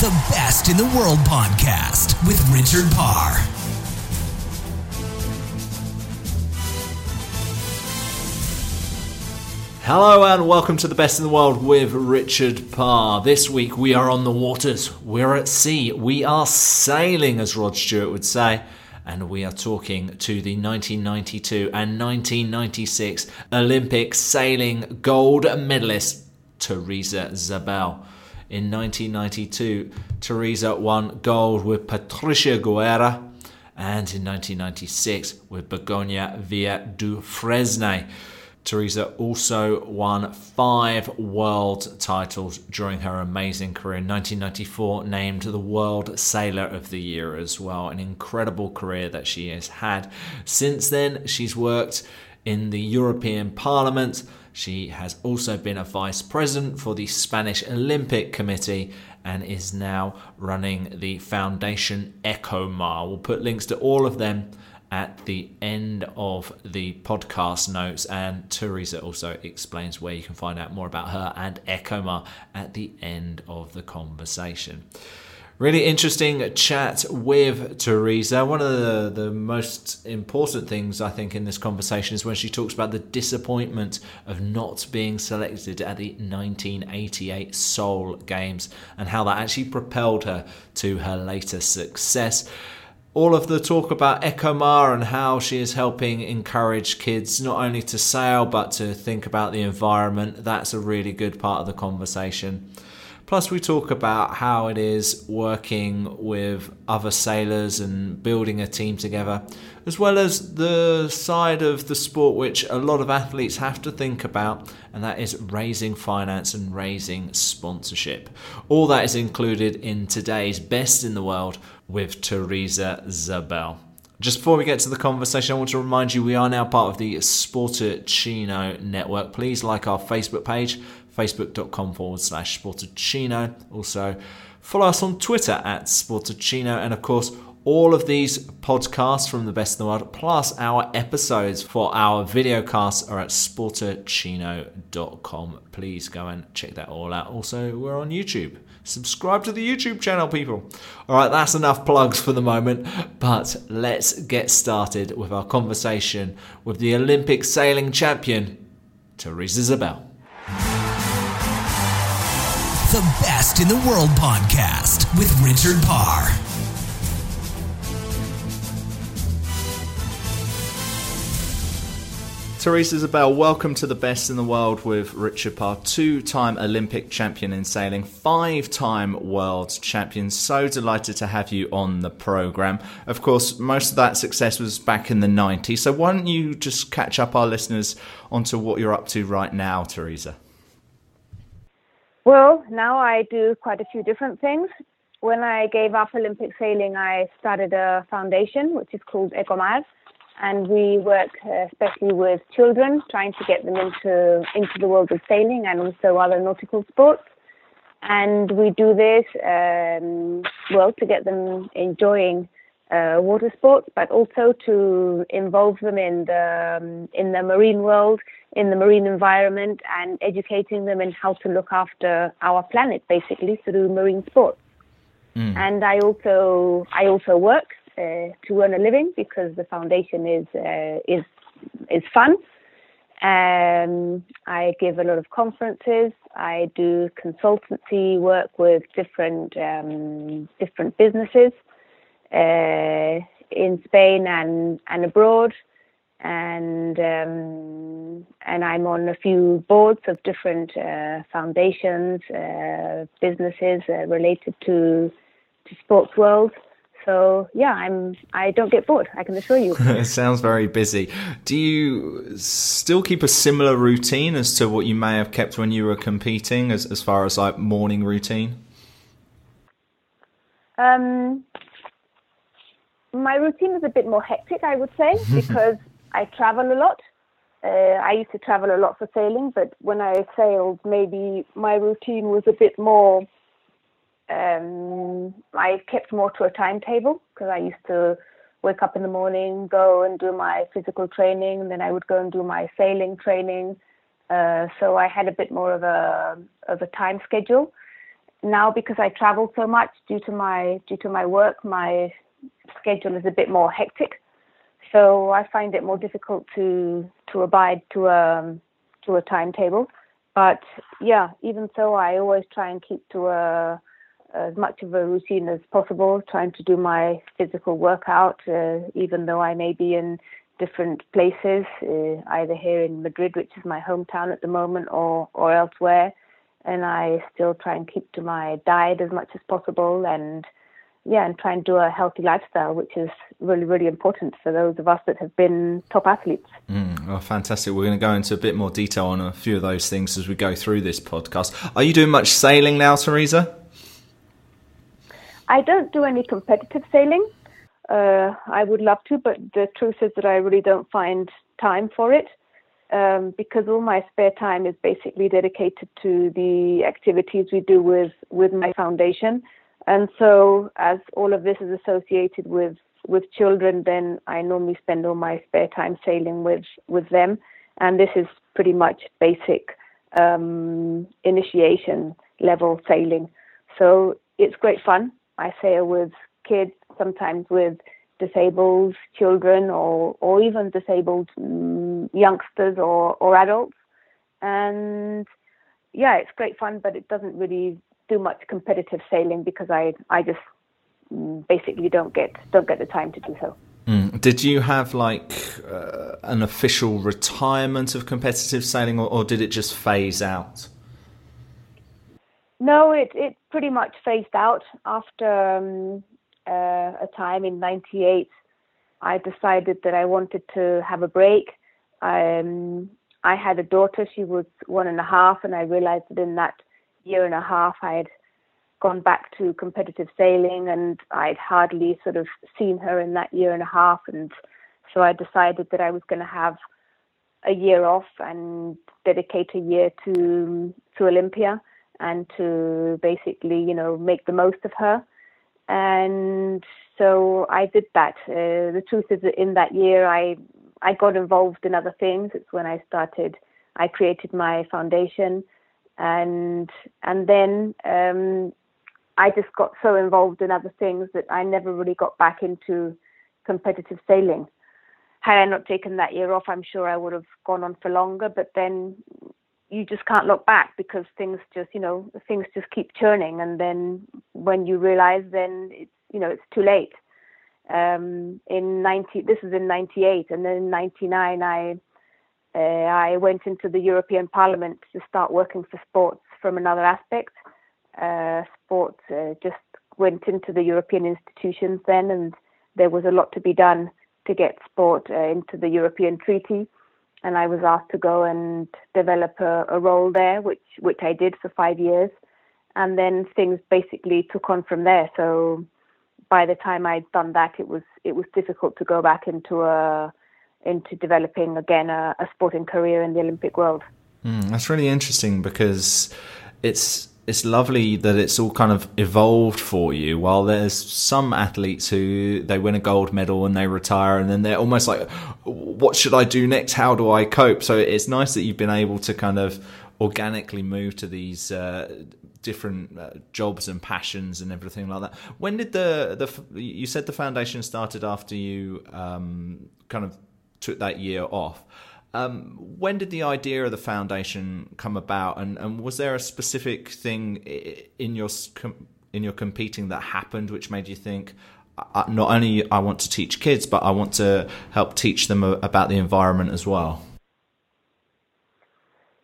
The Best in the World podcast with Richard Parr. Hello and welcome to The Best in the World with Richard Parr. This week we are on the waters. We're at sea. We are sailing, as Rod Stewart would say. And we are talking to the 1992 and 1996 Olympic sailing gold medalist, Theresa Zabell. In 1992, Theresa won gold with Patricia Guerra, and in 1996 with Begoña Via-Dufresne. Theresa also won 5 world titles during her amazing career. In 1994, named the World Sailor of the Year as well. An incredible career that she has had. Since then, she's worked in the European Parliament. She has also been a vice president for the Spanish Olympic Committee and is now running the foundation Ecomar. We'll put links to all of them at the end of the podcast notes, and Theresa also explains where you can find out more about her and Ecomar at the end of the conversation. Really interesting chat with Theresa. One of the most important things, I think, in this conversation is when she talks about the disappointment of not being selected at the 1988 Seoul Games and how that actually propelled her to her later success. All of the talk about Ecomar and how she is helping encourage kids not only to sail but to think about the environment. That's a really good part of the conversation. Plus, we talk about how it is working with other sailors and building a team together, as well as the side of the sport which a lot of athletes have to think about, and that is raising finance and raising sponsorship. All that is included in today's Best in the World with Theresa Zabell. Just before we get to the conversation, I want to remind you we are now part of the Sportacino network. Please like our Facebook page, facebook.com/Sportacino. Also, follow us on Twitter @Sportacino. And of course, all of these podcasts from The Best in the World, plus our episodes for our videocasts, are at sportacino.com. Please go and check that all out. Also, we're on YouTube. Subscribe to the YouTube channel, people. All right, that's enough plugs for the moment, but let's get started with our conversation with the Olympic sailing champion, Theresa Zabell. The Best in the World podcast with Richard Parr. Theresa Zabell, welcome to The Best in the World with Richard Parr, 2-time Olympic champion in sailing, 5-time world champion. So delighted to have you on the programme. Of course, most of that success was back in the 90s. So why don't you just catch up our listeners onto what you're up to right now, Theresa? Well, now I do quite a few different things. When I gave up Olympic sailing, I started a foundation, which is called Ecomar, and we work especially with children, trying to get them into the world of sailing and also other nautical sports. And we do this, to get them enjoying water sports, but also to involve them in the marine world, in the marine environment, and educating them in how to look after our planet, basically, through marine sports. Mm. And I also work to earn a living because the foundation is fun. I give a lot of conferences. I do consultancy work with different businesses in Spain and abroad, and I'm on a few boards of different foundations, businesses related to sports world. So yeah, I don't get bored, I can assure you. It sounds very busy. Do you still keep a similar routine as to what you may have kept when you were competing, as far as like morning routine? My routine is a bit more hectic, I would say, because I travel a lot. I used to travel a lot for sailing, but when I sailed, maybe my routine was a bit more... I kept more to a timetable, because I used to wake up in the morning, go and do my physical training, and then I would go and do my sailing training. So I had a bit more of a time schedule. Now, because I travel so much due to my work, my schedule is a bit more hectic. So I find it more difficult to abide to a timetable. But yeah, even so, I always try and keep to as much of a routine as possible, trying to do my physical workout, even though I may be in different places, either here in Madrid, which is my hometown at the moment, or elsewhere. And I still try and keep to my diet as much as possible, and try and do a healthy lifestyle, which is really, really important for those of us that have been top athletes. Well, fantastic. We're going to go into a bit more detail on a few of those things as we go through this podcast. Are you doing much sailing now, Theresa? I don't do any competitive sailing. I would love to, but the truth is that I really don't find time for it, because all my spare time is basically dedicated to the activities we do with my foundation. And so as all of this is associated with children, then I normally spend all my spare time sailing with them. And this is pretty much basic initiation level sailing. So it's great fun. I sail with kids, sometimes with disabled children or even disabled youngsters or adults. And yeah, it's great fun, but it doesn't really do much competitive sailing because I just basically don't get the time to do so. Did you have like an official retirement of competitive sailing, or did it just phase out? No, it pretty much phased out after a time in '98. I decided that I wanted to have a break. I had a daughter; she was 1.5, and I realised that in that year and a half, I had gone back to competitive sailing, and I'd hardly sort of seen her in that year and a half. And so I decided that I was going to have a year off and dedicate a year to Olympia, and to basically, you know, make the most of her. And so I did that. The truth is that in that year, I got involved in other things. It's when I created my foundation. And then I just got so involved in other things that I never really got back into competitive sailing. Had I not taken that year off, I'm sure I would have gone on for longer, but then you just can't look back because things just keep churning. And then when you realize, then it's too late. This is in 98. And then in 99, I went into the European Parliament to start working for sports from another aspect. Sports just went into the European institutions then, and there was a lot to be done to get sport into the European treaty. And I was asked to go and develop a role there, which I did for 5 years. And then things basically took on from there. So by the time I'd done that, it was difficult to go back into developing again a sporting career in the Olympic world. That's really interesting, because it's lovely that it's all kind of evolved for you, while there's some athletes who they win a gold medal and they retire, and then they're almost like, what should I do next? How do I cope? So it's nice that you've been able to kind of organically move to these different jobs and passions and everything like that. When did the you said the foundation started after you kind of took that year off. When did the idea of the foundation come about, and was there a specific thing in your competing that happened which made you think, not only I want to teach kids, but I want to help teach them about the environment as well?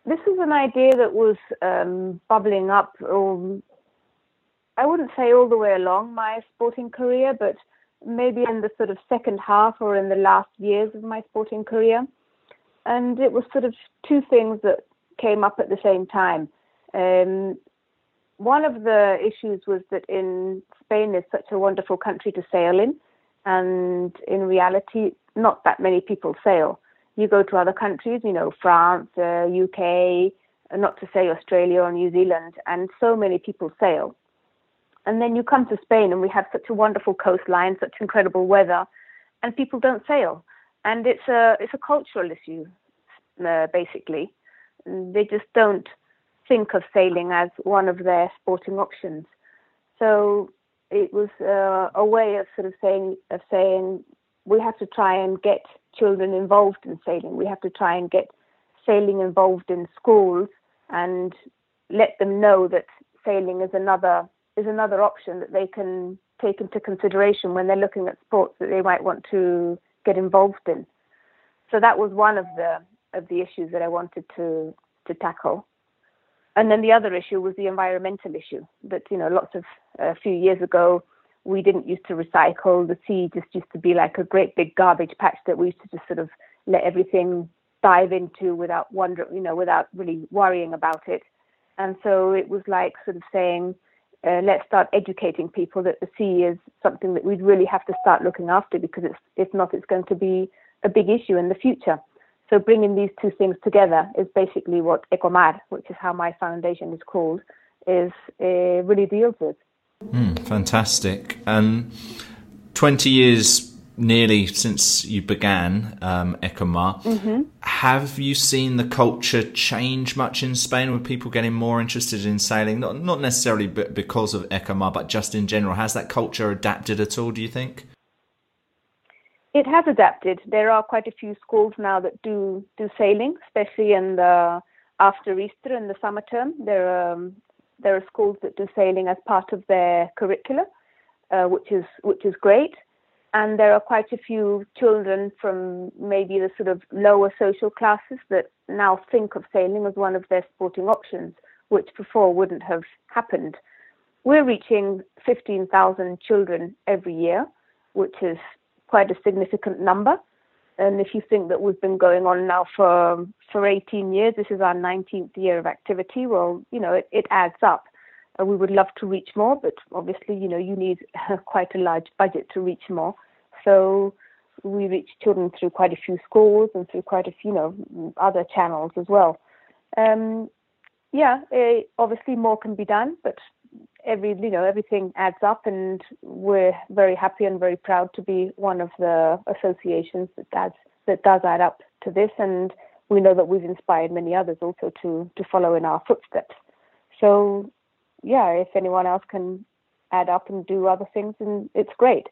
This is an idea that was bubbling up, I wouldn't say all the way along my sporting career, but maybe in the sort of second half or in the last years of my sporting career. And it was sort of two things that came up at the same time. One of the issues was that in Spain is such a wonderful country to sail in, and in reality, not that many people sail. You go to other countries, France, UK, not to say Australia or New Zealand, and so many people sail. And then you come to Spain and we have such a wonderful coastline, such incredible weather, and people don't sail. And it's a cultural issue, basically. They just don't think of sailing as one of their sporting options. So it was a way of sort of saying we have to try and get children involved in sailing. We have to try and get sailing involved in schools and let them know that sailing is another option that they can take into consideration when they're looking at sports that they might want to get involved in. So that was one of the issues that I wanted to tackle. And then the other issue was the environmental issue that, a few years ago, we didn't used to recycle. The sea just used to be like a great big garbage patch that we used to just sort of let everything dive into without really worrying about it. And so it was like sort of saying, let's start educating people that the sea is something that we'd really have to start looking after, because if not, it's going to be a big issue in the future. So bringing these two things together is basically what Ecomar, which is how my foundation is called, really deals with. Fantastic. 20 years nearly since you began Ecomar. Mm-hmm. Have you seen the culture change much in Spain, with people getting more interested in sailing? Not necessarily because of Ecomar, but just in general. Has that culture adapted at all, do you think? It has adapted. There are quite a few schools now that do sailing, especially in after Easter in the summer term. There are schools that do sailing as part of their curricula, which is great. And there are quite a few children from maybe the sort of lower social classes that now think of sailing as one of their sporting options, which before wouldn't have happened. We're reaching 15,000 children every year, which is quite a significant number. And if you think that we've been going on now for 18 years, this is our 19th year of activity. Well, it adds up. We would love to reach more, but obviously, you need quite a large budget to reach more. So we reach children through quite a few schools and through quite a few, other channels as well. Obviously more can be done, but everything adds up, and we're very happy and very proud to be one of the associations that does add up to this, and we know that we've inspired many others also to follow in our footsteps. So if anyone else can add up and do other things, then it's great.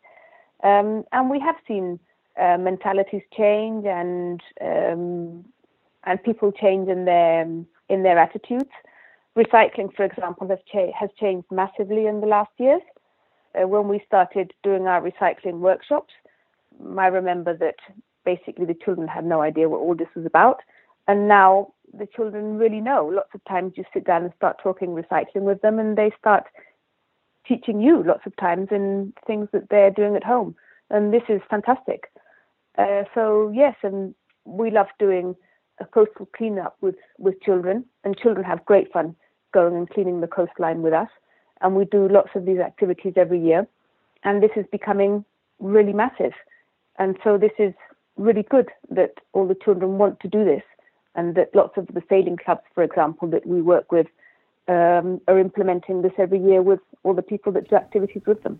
And we have seen mentalities change and people change in their attitudes. Recycling, for example, has changed massively in the last years. When we started doing our recycling workshops, I remember that basically the children had no idea what all this was about. And now the children really know. Lots of times you sit down and start talking recycling with them, and they start teaching you lots of times in things that they're doing at home. And this is fantastic. So yes, and we love doing a coastal cleanup with children, and children have great fun going and cleaning the coastline with us. And we do lots of these activities every year, and this is becoming really massive. And so this is really good that all the children want to do this, and that lots of the sailing clubs, for example, that we work with are implementing this every year with all the people that do activities with them.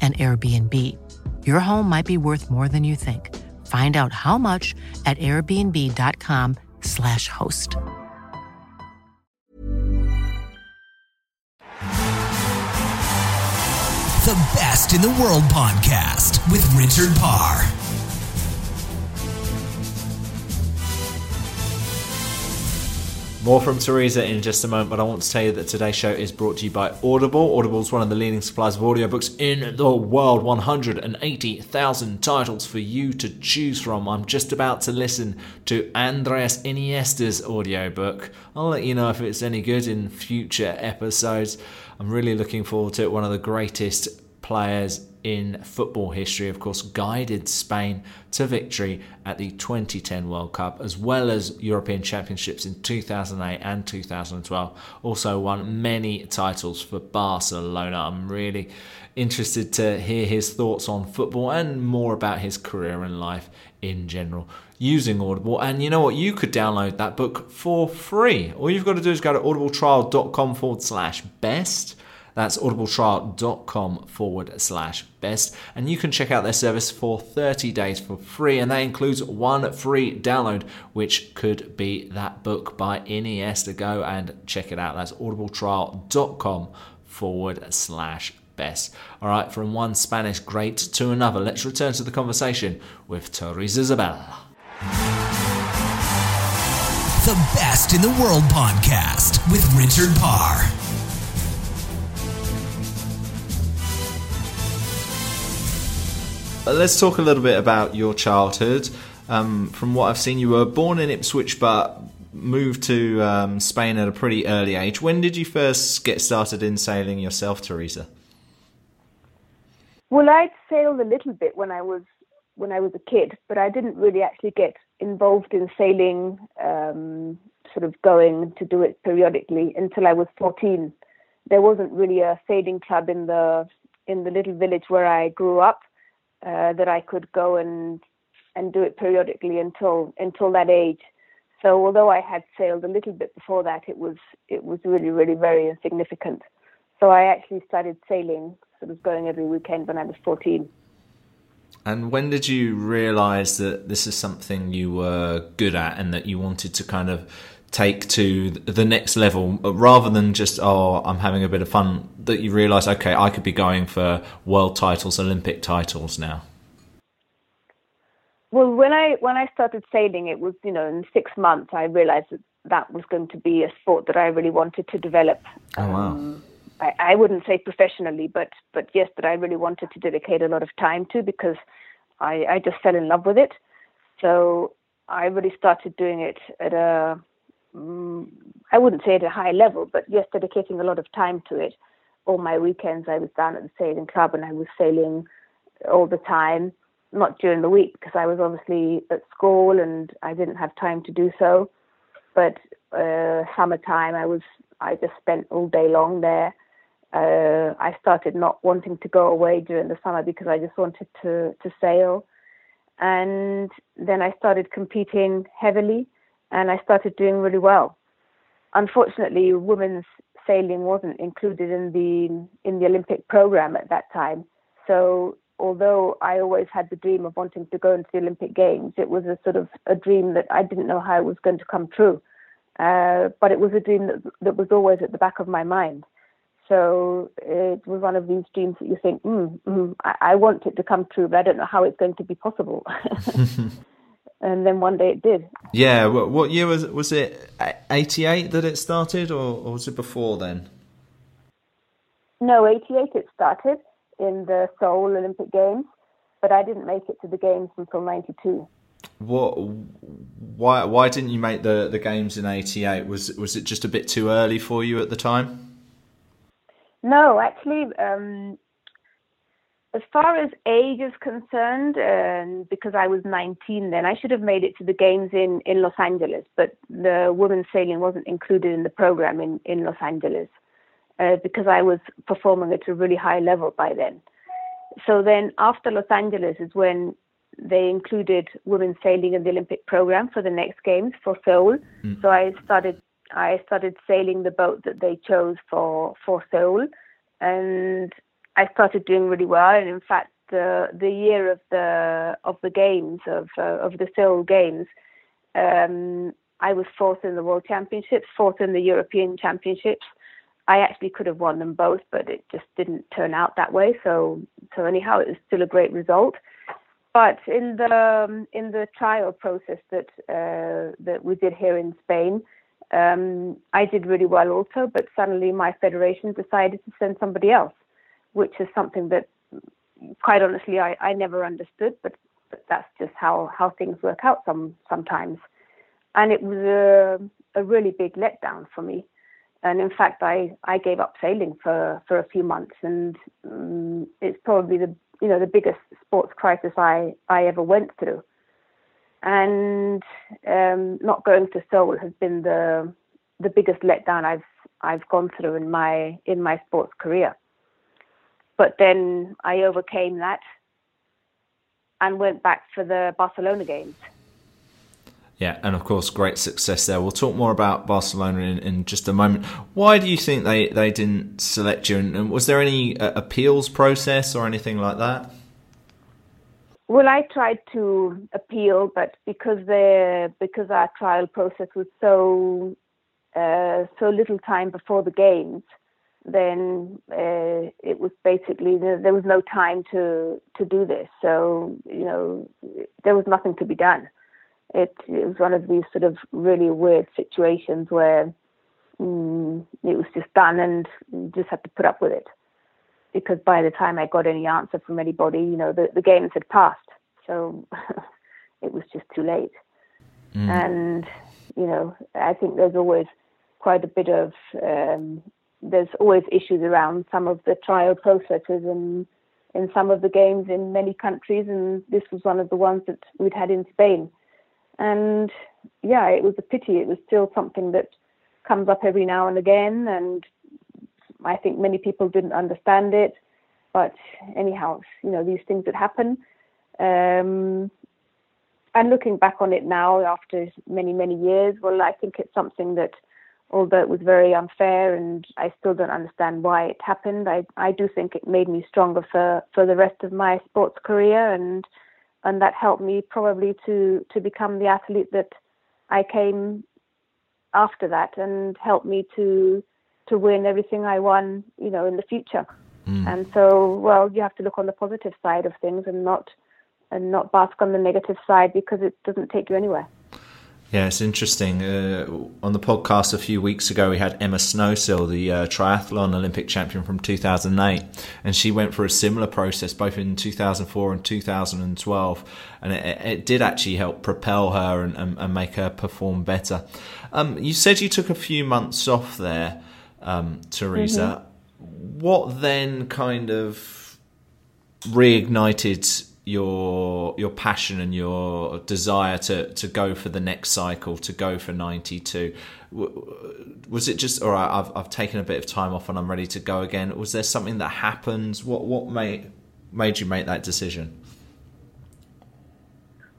an Airbnb. Your home might be worth more than you think. Find out how much at airbnb.com/host. The Best in the World Podcast with Richard Parr. More from Theresa in just a moment, but I want to tell you that today's show is brought to you by Audible. Audible is one of the leading suppliers of audiobooks in the world. 180,000 titles for you to choose from. I'm just about to listen to Andrés Iniesta's audiobook. I'll let you know if it's any good in future episodes. I'm really looking forward to it. One of the greatest players in football history, of course, guided Spain to victory at the 2010 World Cup, as well as European Championships in 2008 and 2012. Also won many titles for Barcelona. I'm really interested to hear his thoughts on football and more about his career and life in general using Audible. And you know what? You could download that book for free. All you've got to do is go to audibletrial.com/best. That's audibletrial.com/best. And you can check out their service for 30 days for free. And that includes one free download, which could be that book by Iniesta. Go and check it out. That's audibletrial.com/best. All right, from one Spanish great to another, let's return to the conversation with Theresa Zabell. The Best in the World Podcast with Richard Parr. Let's talk a little bit about your childhood. From what I've seen, you were born in Ipswich but moved to Spain at a pretty early age. When did you first get started in sailing yourself, Theresa? Well, I'd sailed a little bit when I was a kid, but I didn't really actually get involved in sailing, sort of going to do it periodically until I was 14. There wasn't really a sailing club in the little village where I grew up. That I could go and do it periodically until that age. So although I had sailed a little bit before that, it was really, really very insignificant. So I actually started sailing, sort of going every weekend when I was 14. And when did you realise that this is something you were good at and that you wanted to kind of take to the next level, rather than just, oh, I'm having a bit of fun, that you realise, okay, I could be going for world titles, Olympic titles now? Well, when I started sailing, it was, in 6 months, I realised that was going to be a sport that I really wanted to develop. Oh, wow. I wouldn't say professionally, but yes, that I really wanted to dedicate a lot of time to, because I just fell in love with it. So I really started doing it at a, I wouldn't say at a high level, but yes, dedicating a lot of time to it. All my weekends I was down at the sailing club and I was sailing all the time, not during the week because I was obviously at school and I didn't have time to do so. But summertime I just spent all day long there. I started not wanting to go away during the summer because I just wanted to sail. And then I started competing heavily and I started doing really well. Unfortunately, women's sailing wasn't included in the Olympic program at that time. So although I always had the dream of wanting to go into the Olympic Games, it was a sort of a dream that I didn't know how it was going to come true. But it was a dream that was always at the back of my mind. So it was one of these dreams that you think, I want it to come true, but I don't know how it's going to be possible. And then one day it did. Yeah. What year was it? 88 that it started, or was it before then? No, 88 it started in the Seoul Olympic Games, but I didn't make it to the Games until 92. Why didn't you make the Games in 88? Was it just a bit too early for you at the time? No, actually, as far as age is concerned, because I was 19 then, I should have made it to the Games in Los Angeles, but the women's sailing wasn't included in the program in Los Angeles because I was performing at a really high level by then. So then after Los Angeles is when they included women's sailing in the Olympic program for the next Games for Seoul. So I started sailing the boat that they chose for Seoul, and I started doing really well. And in fact, the year of the Games of the Seoul Games, I was fourth in the World Championships, fourth in the European Championships. I actually could have won them both, but it just didn't turn out that way. So anyhow, it was still a great result. But in the trial process that we did here in Spain, I did really well also, but suddenly my federation decided to send somebody else, which is something that, quite honestly, I never understood, but that's just how things work out sometimes. And it was a really big letdown for me. And in fact, I gave up sailing for a few months, and it's probably the biggest sports crisis I ever went through. And not going to Seoul has been the biggest letdown I've gone through in my sports career. But then I overcame that and went back for the Barcelona Games. Yeah, and of course, great success there. We'll talk more about Barcelona in just a moment. Why do you think they didn't select you? And was there any appeals process or anything like that? Well, I tried to appeal, but because our trial process was so little time before the Games, then it was basically there was no time to do this. So there was nothing to be done. It was one of these sort of really weird situations where it was just done, and you just had to put up with it. Because by the time I got any answer from anybody, the Games had passed. So it was just too late. And, I think there's always quite a bit of, there's always issues around some of the trial processes and in some of the Games in many countries. And this was one of the ones that we'd had in Spain. And yeah, it was a pity. It was still something that comes up every now and again, and I think many people didn't understand it, but anyhow, these things that happen. And looking back on it now after many, many years, well, I think it's something that, although it was very unfair and I still don't understand why it happened, I do think it made me stronger for the rest of my sports career, and that helped me probably to become the athlete that I came after that, and helped me to win everything I won, in the future. And so, well, you have to look on the positive side of things and not bask on the negative side, because it doesn't take you anywhere. Yeah, it's interesting. On the podcast a few weeks ago, we had Emma Snowsill, the triathlon Olympic champion from 2008, and she went through a similar process both in 2004 and 2012, and it did actually help propel her and make her perform better. You said you took a few months off there, Theresa. Mm-hmm. What then kind of reignited your passion and your desire to go for the next cycle, to go for 92? Was it just, all right, I've taken a bit of time off and I'm ready to go again? Was there something that happened? What made you make that decision?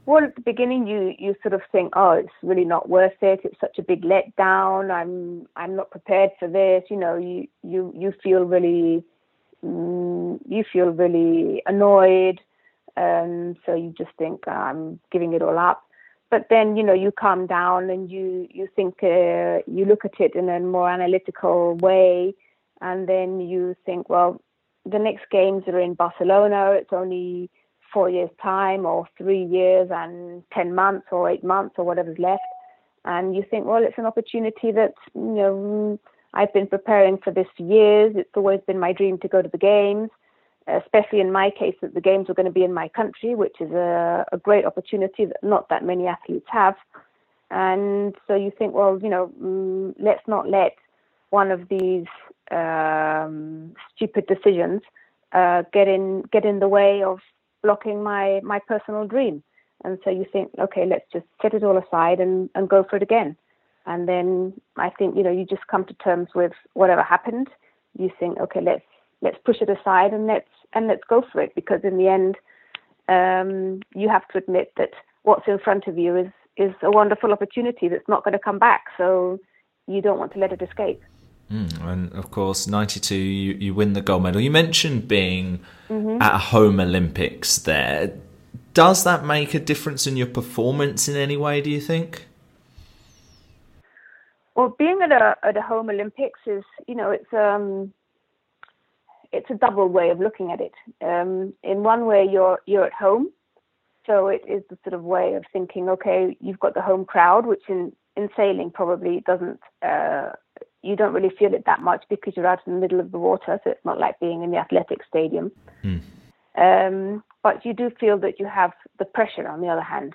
Well, at the beginning, you sort of think, oh, it's really not worth it. It's such a big letdown. I'm not prepared for this. You know, you feel really annoyed. So you just think, I'm giving it all up. But then, you know, you calm down and you think, you look at it in a more analytical way. And then you think, well, the next games are in Barcelona. It's only 4 years' time, or 3 years and 10 months or 8 months or whatever's left. And you think, well, it's an opportunity that, you know, I've been preparing for this for years. It's always been my dream to go to the games. Especially in my case, that the games were going to be in my country, which is a great opportunity that not that many athletes have. And so you think, well, you know, let's not let one of these stupid decisions get in the way of blocking my personal dream. And so you think, okay, let's just set it all aside and go for it again. And then I think, you know, you just come to terms with whatever happened. You think, okay, let's push it aside and let's go for it, because in the end, you have to admit that what's in front of you is a wonderful opportunity that's not going to come back. So you don't want to let it escape. And of course, 92, you win the gold medal. You mentioned being at a home Olympics there. Does that make a difference in your performance in any way, do you think? Well, being at a home Olympics is, you know, it's a double way of looking at it. In one way, you're at home. So it is the sort of way of thinking, okay, you've got the home crowd, which in sailing probably doesn't, you don't really feel it that much because you're out in the middle of the water. So it's not like being in the athletic stadium. But you do feel that you have the pressure on the other hand,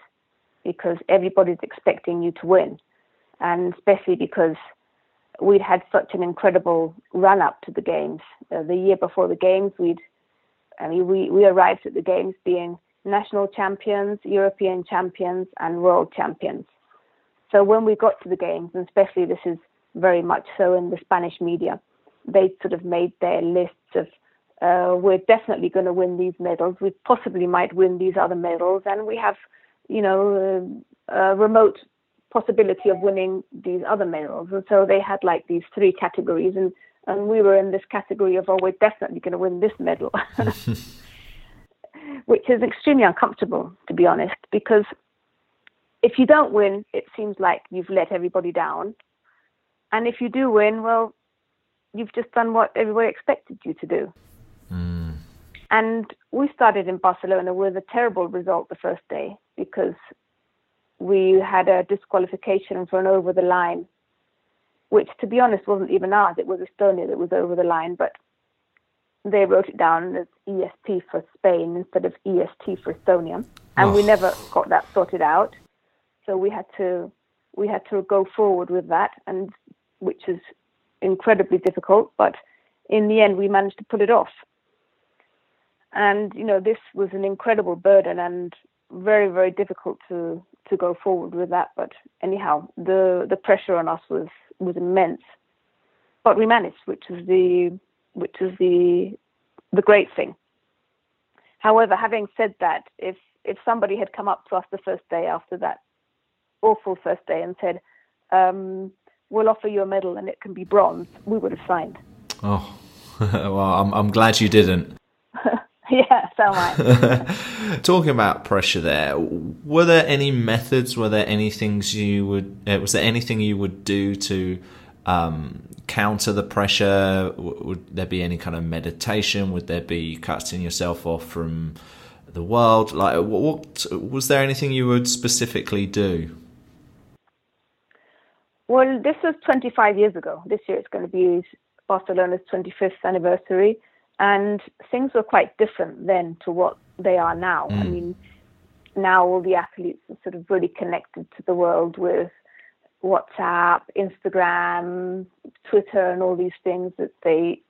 because everybody's expecting you to win. And especially because we'd had such an incredible run up to the games. The year before the games, we arrived at the games being national champions, European champions, and world champions. So when we got to the games, and especially this is very much so in the Spanish media, they sort of made their lists of we're definitely going to win these medals. We possibly might win these other medals, and we have, you know, a remote possibility of winning these other medals. And so they had like these three categories, and we were in this category of, oh, we're definitely going to win this medal, which is extremely uncomfortable, to be honest, because if you don't win, it seems like you've let everybody down. And if you do win, well, you've just done what everybody expected you to do. And we started in Barcelona with a terrible result the first day, because we had a disqualification for an over the line, which, to be honest, wasn't even ours. It was Estonia that was over the line, but they wrote it down as EST for Spain instead of EST for Estonia. And we never got that sorted out. So we had to go forward with that, and which is incredibly difficult. But in the end, we managed to pull it off. And, you know, this was an incredible burden and very, very difficult to go forward with that. But anyhow, the pressure on us was immense, but we managed, which is the great thing. However, having said that, if somebody had come up to us the first day after that awful first day and said, we'll offer you a medal and it can be bronze, we would have signed. Oh, well, I'm glad you didn't. Yeah, so am I. Talking about pressure there, were there any methods, was there anything you would do to counter the pressure? Would there be any kind of meditation? Would there be cutting yourself off from the world? Like, was there anything you would specifically do? Well, this was 25 years ago. This year it's going to be Barcelona's 25th anniversary. And things were quite different then to what they are now. I mean, now all the athletes are sort of really connected to the world with WhatsApp, Instagram, Twitter, and all these things that they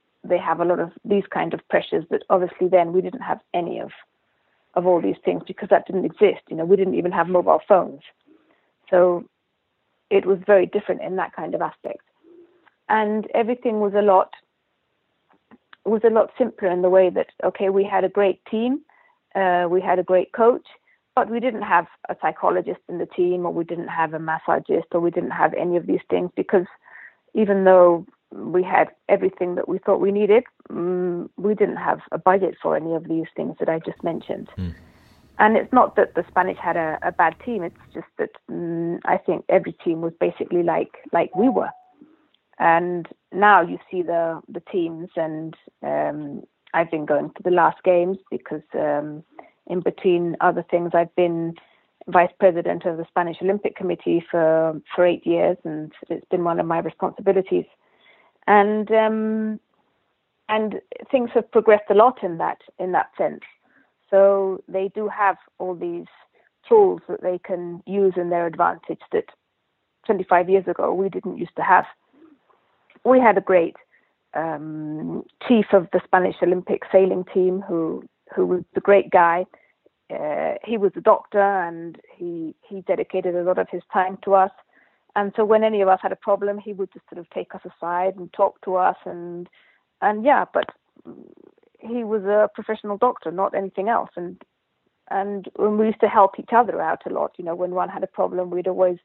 have a lot of these kind of pressures that obviously then we didn't have any of all these things because that didn't exist. You know, we didn't even have mobile phones. So it was very different in that kind of aspect. And everything was a lot simpler in the way that, okay, we had a great team, we had a great coach, but we didn't have a psychologist in the team, or we didn't have a massagist, or we didn't have any of these things, because even though we had everything that we thought we needed, we didn't have a budget for any of these things that I just mentioned. And it's not that the Spanish had a bad team, it's just that I think every team was basically like we were. And now you see the teams, and I've been going to the last games because in between other things, I've been vice president of the Spanish Olympic Committee for 8 years, and it's been one of my responsibilities. And things have progressed a lot in that sense. So they do have all these tools that they can use in their advantage that 25 years ago we didn't used to have. We had a great chief of the Spanish Olympic sailing team who was a great guy. He was a doctor, and he dedicated a lot of his time to us. And so when any of us had a problem, he would just sort of take us aside and talk to us. And yeah, but he was a professional doctor, not anything else. And we used to help each other out a lot. You know, when one had a problem, we'd always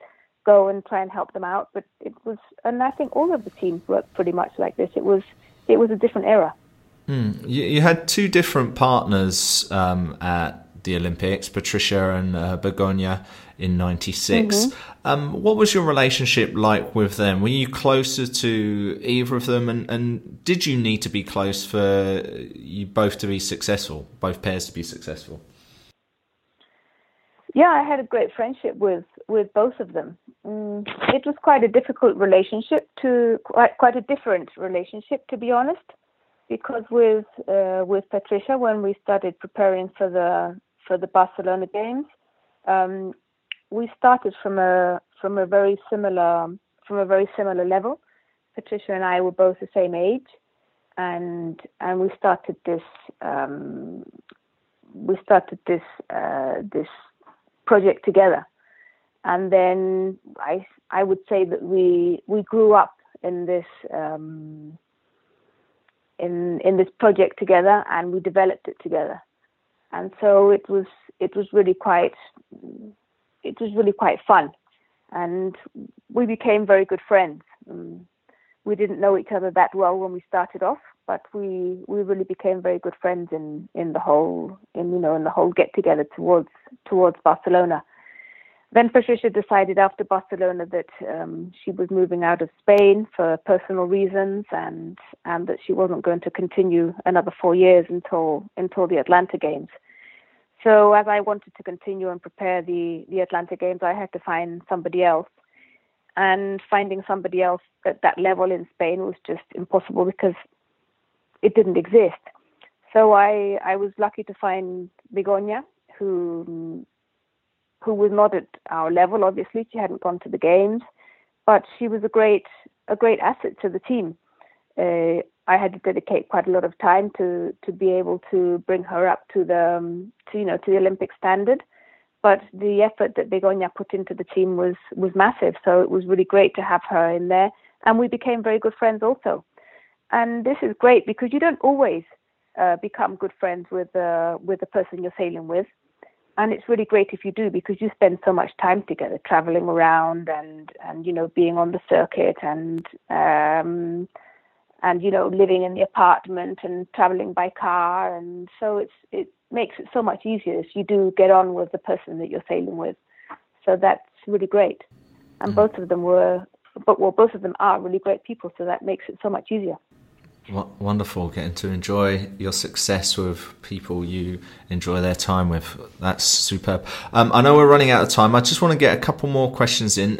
go and try and help them out. But it was, and I think all of the teams worked pretty much like this. It was a different era. You had two different partners at the Olympics, Patricia and Begoña in 96. What was your relationship like with them? Were you closer to either of them? And did you need to be close for you both to be successful, both pairs to be successful? Yeah, I had a great friendship with both of them. It was quite a difficult relationship quite a different relationship, to be honest, because with Patricia, when we started preparing for the Barcelona games, we started from a very similar level. Patricia and I were both the same age, and we started this this project together. And then I would say that we grew up in this project together, and we developed it together. And so it was really quite fun, and we became very good friends. We didn't know each other that well when we started off, but we really became very good friends in the whole get together towards Barcelona. Then Patricia decided after Barcelona that she was moving out of Spain for personal reasons, and that she wasn't going to continue another 4 years until the Atlanta Games. So as I wanted to continue and prepare the Atlanta Games, I had to find somebody else. And finding somebody else at that level in Spain was just impossible because it didn't exist. So I was lucky to find Begoña, who was not at our level, obviously. She hadn't gone to the games, but she was a great asset to the team. I had to dedicate quite a lot of time to be able to bring her up to the Olympic standard. But the effort that Begoña put into the team was massive, so it was really great to have her in there. And we became very good friends also. And this is great because you don't always become good friends with the person you're sailing with. And it's really great if you do, because you spend so much time together, traveling around and being on the circuit and living in the apartment and traveling by car. And so it makes it so much easier if you do get on with the person that you're sailing with. So that's really great. And both of them are really great people. So that makes it so much easier. Wonderful, getting to enjoy your success with people you enjoy their time with. That's superb. I know we're running out of time. I just want to get a couple more questions in.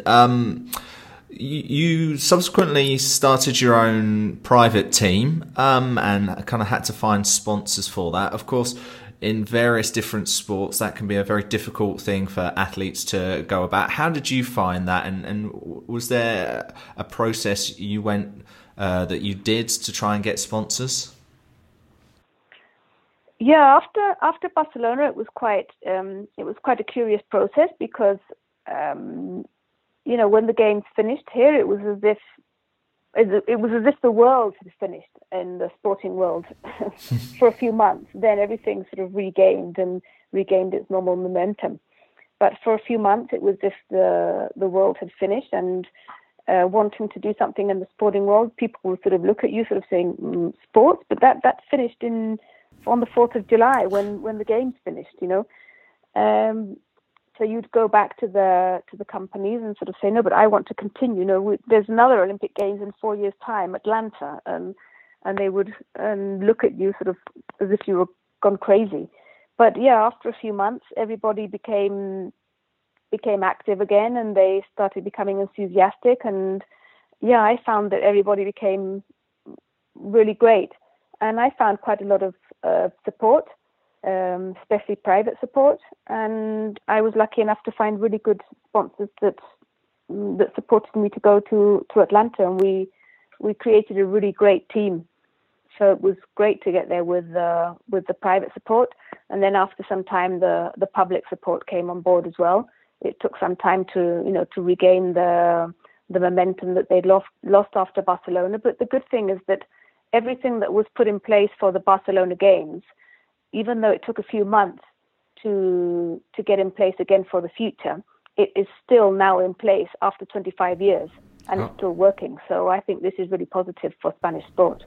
You subsequently started your own private team and kind of had to find sponsors for that. Of course, in various different sports, that can be a very difficult thing for athletes to go about. How did you find that? And was there a process you went that you did to try and get sponsors? Yeah, after Barcelona, it was quite a curious process because. You know, when the games finished here, it was as if the world had finished in the sporting world for a few months. Then everything sort of regained its normal momentum. But for a few months, it was as if the world had finished. And wanting to do something in the sporting world, people would sort of look at you, sort of saying sports. But that finished on the 4th of July when the games finished. You know. So you'd go back to the companies and sort of say, no, but I want to continue. No, there's another Olympic Games in 4 years' time, Atlanta, and they would look at you sort of as if you were gone crazy. But yeah, after a few months, everybody became active again, and they started becoming enthusiastic. And yeah, I found that everybody became really great, and I found quite a lot of support. Especially private support, and I was lucky enough to find really good sponsors that supported me to go to Atlanta, and we created a really great team. So it was great to get there with the private support, and then after some time the public support came on board as well. It took some time to regain the momentum that they'd lost after Barcelona. But the good thing is that everything that was put in place for the Barcelona Games, even though it took a few months to get in place again for the future, it is still now in place after 25 years and it's still working. So I think this is really positive for Spanish sport.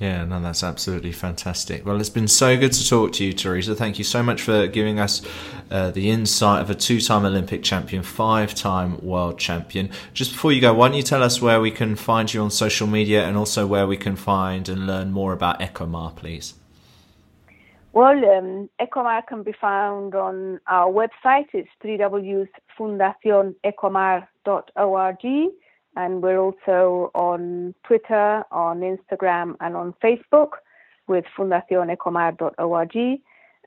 Yeah, no, that's absolutely fantastic. Well, it's been so good to talk to you, Theresa. Thank you so much for giving us the insight of a two-time Olympic champion, five-time world champion. Just before you go, why don't you tell us where we can find you on social media and also where we can find and learn more about Ecomar, please? Well, Ecomar can be found on our website. It's www.fundacionecomar.org. And we're also on Twitter, on Instagram, and on Facebook with fundacionecomar.org.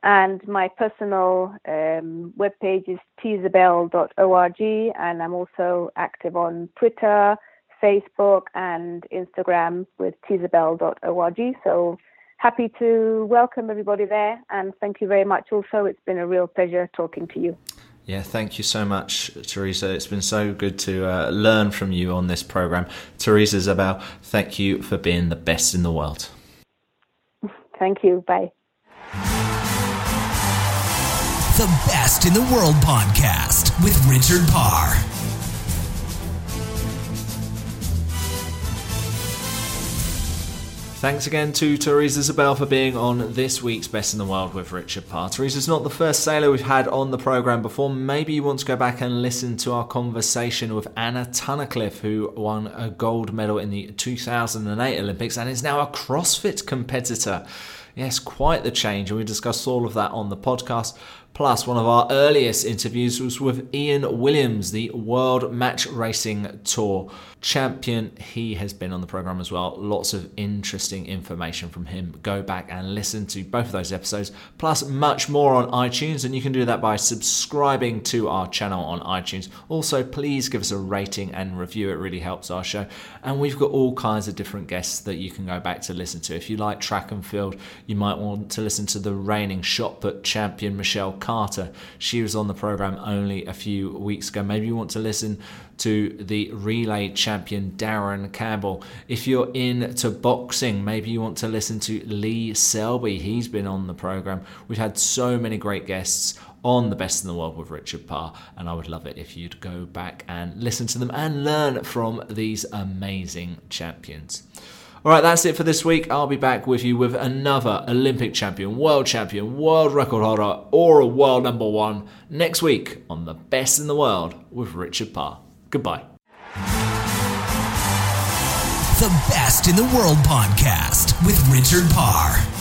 And my personal webpage is tzabell.org. And I'm also active on Twitter, Facebook, and Instagram with tzabell.org. So happy to welcome everybody there, and thank you very much also. It's been a real pleasure talking to you. Yeah, thank you so much, Theresa. It's been so good to learn from you on this programme. Theresa Zabell, thank you for being the best in the world. Thank you. Bye. The Best in the World podcast with Richard Parr. Thanks again to Theresa Zabell for being on this week's Best in the World with Richard Parr. Theresa's not the first sailor we've had on the programme before. Maybe you want to go back and listen to our conversation with Anna Tunnicliffe, who won a gold medal in the 2008 Olympics and is now a CrossFit competitor. Yes, quite the change, and we discussed all of that on the podcast. Plus, one of our earliest interviews was with Ian Williams, the World Match Racing Tour champion. He has been on the programme as well. Lots of interesting information from him. Go back and listen to both of those episodes, plus much more on iTunes, and you can do that by subscribing to our channel on iTunes. Also, please give us a rating and review. It really helps our show. And we've got all kinds of different guests that you can go back to listen to. If you like track and field, you might want to listen to the reigning shot put champion, Michelle Carter. She was on the programme only a few weeks ago. Maybe you want to listen to the relay champion Darren Campbell. If you're into boxing, maybe you want to listen to Lee Selby. He's been on the programme. We've had so many great guests on The Best in the World with Richard Parr, and I would love it if you'd go back and listen to them and learn from these amazing champions. All right, that's it for this week. I'll be back with you with another Olympic champion, world record holder, or a world number one next week on The Best in the World with Richard Parr. Goodbye. The Best in the World podcast with Richard Parr.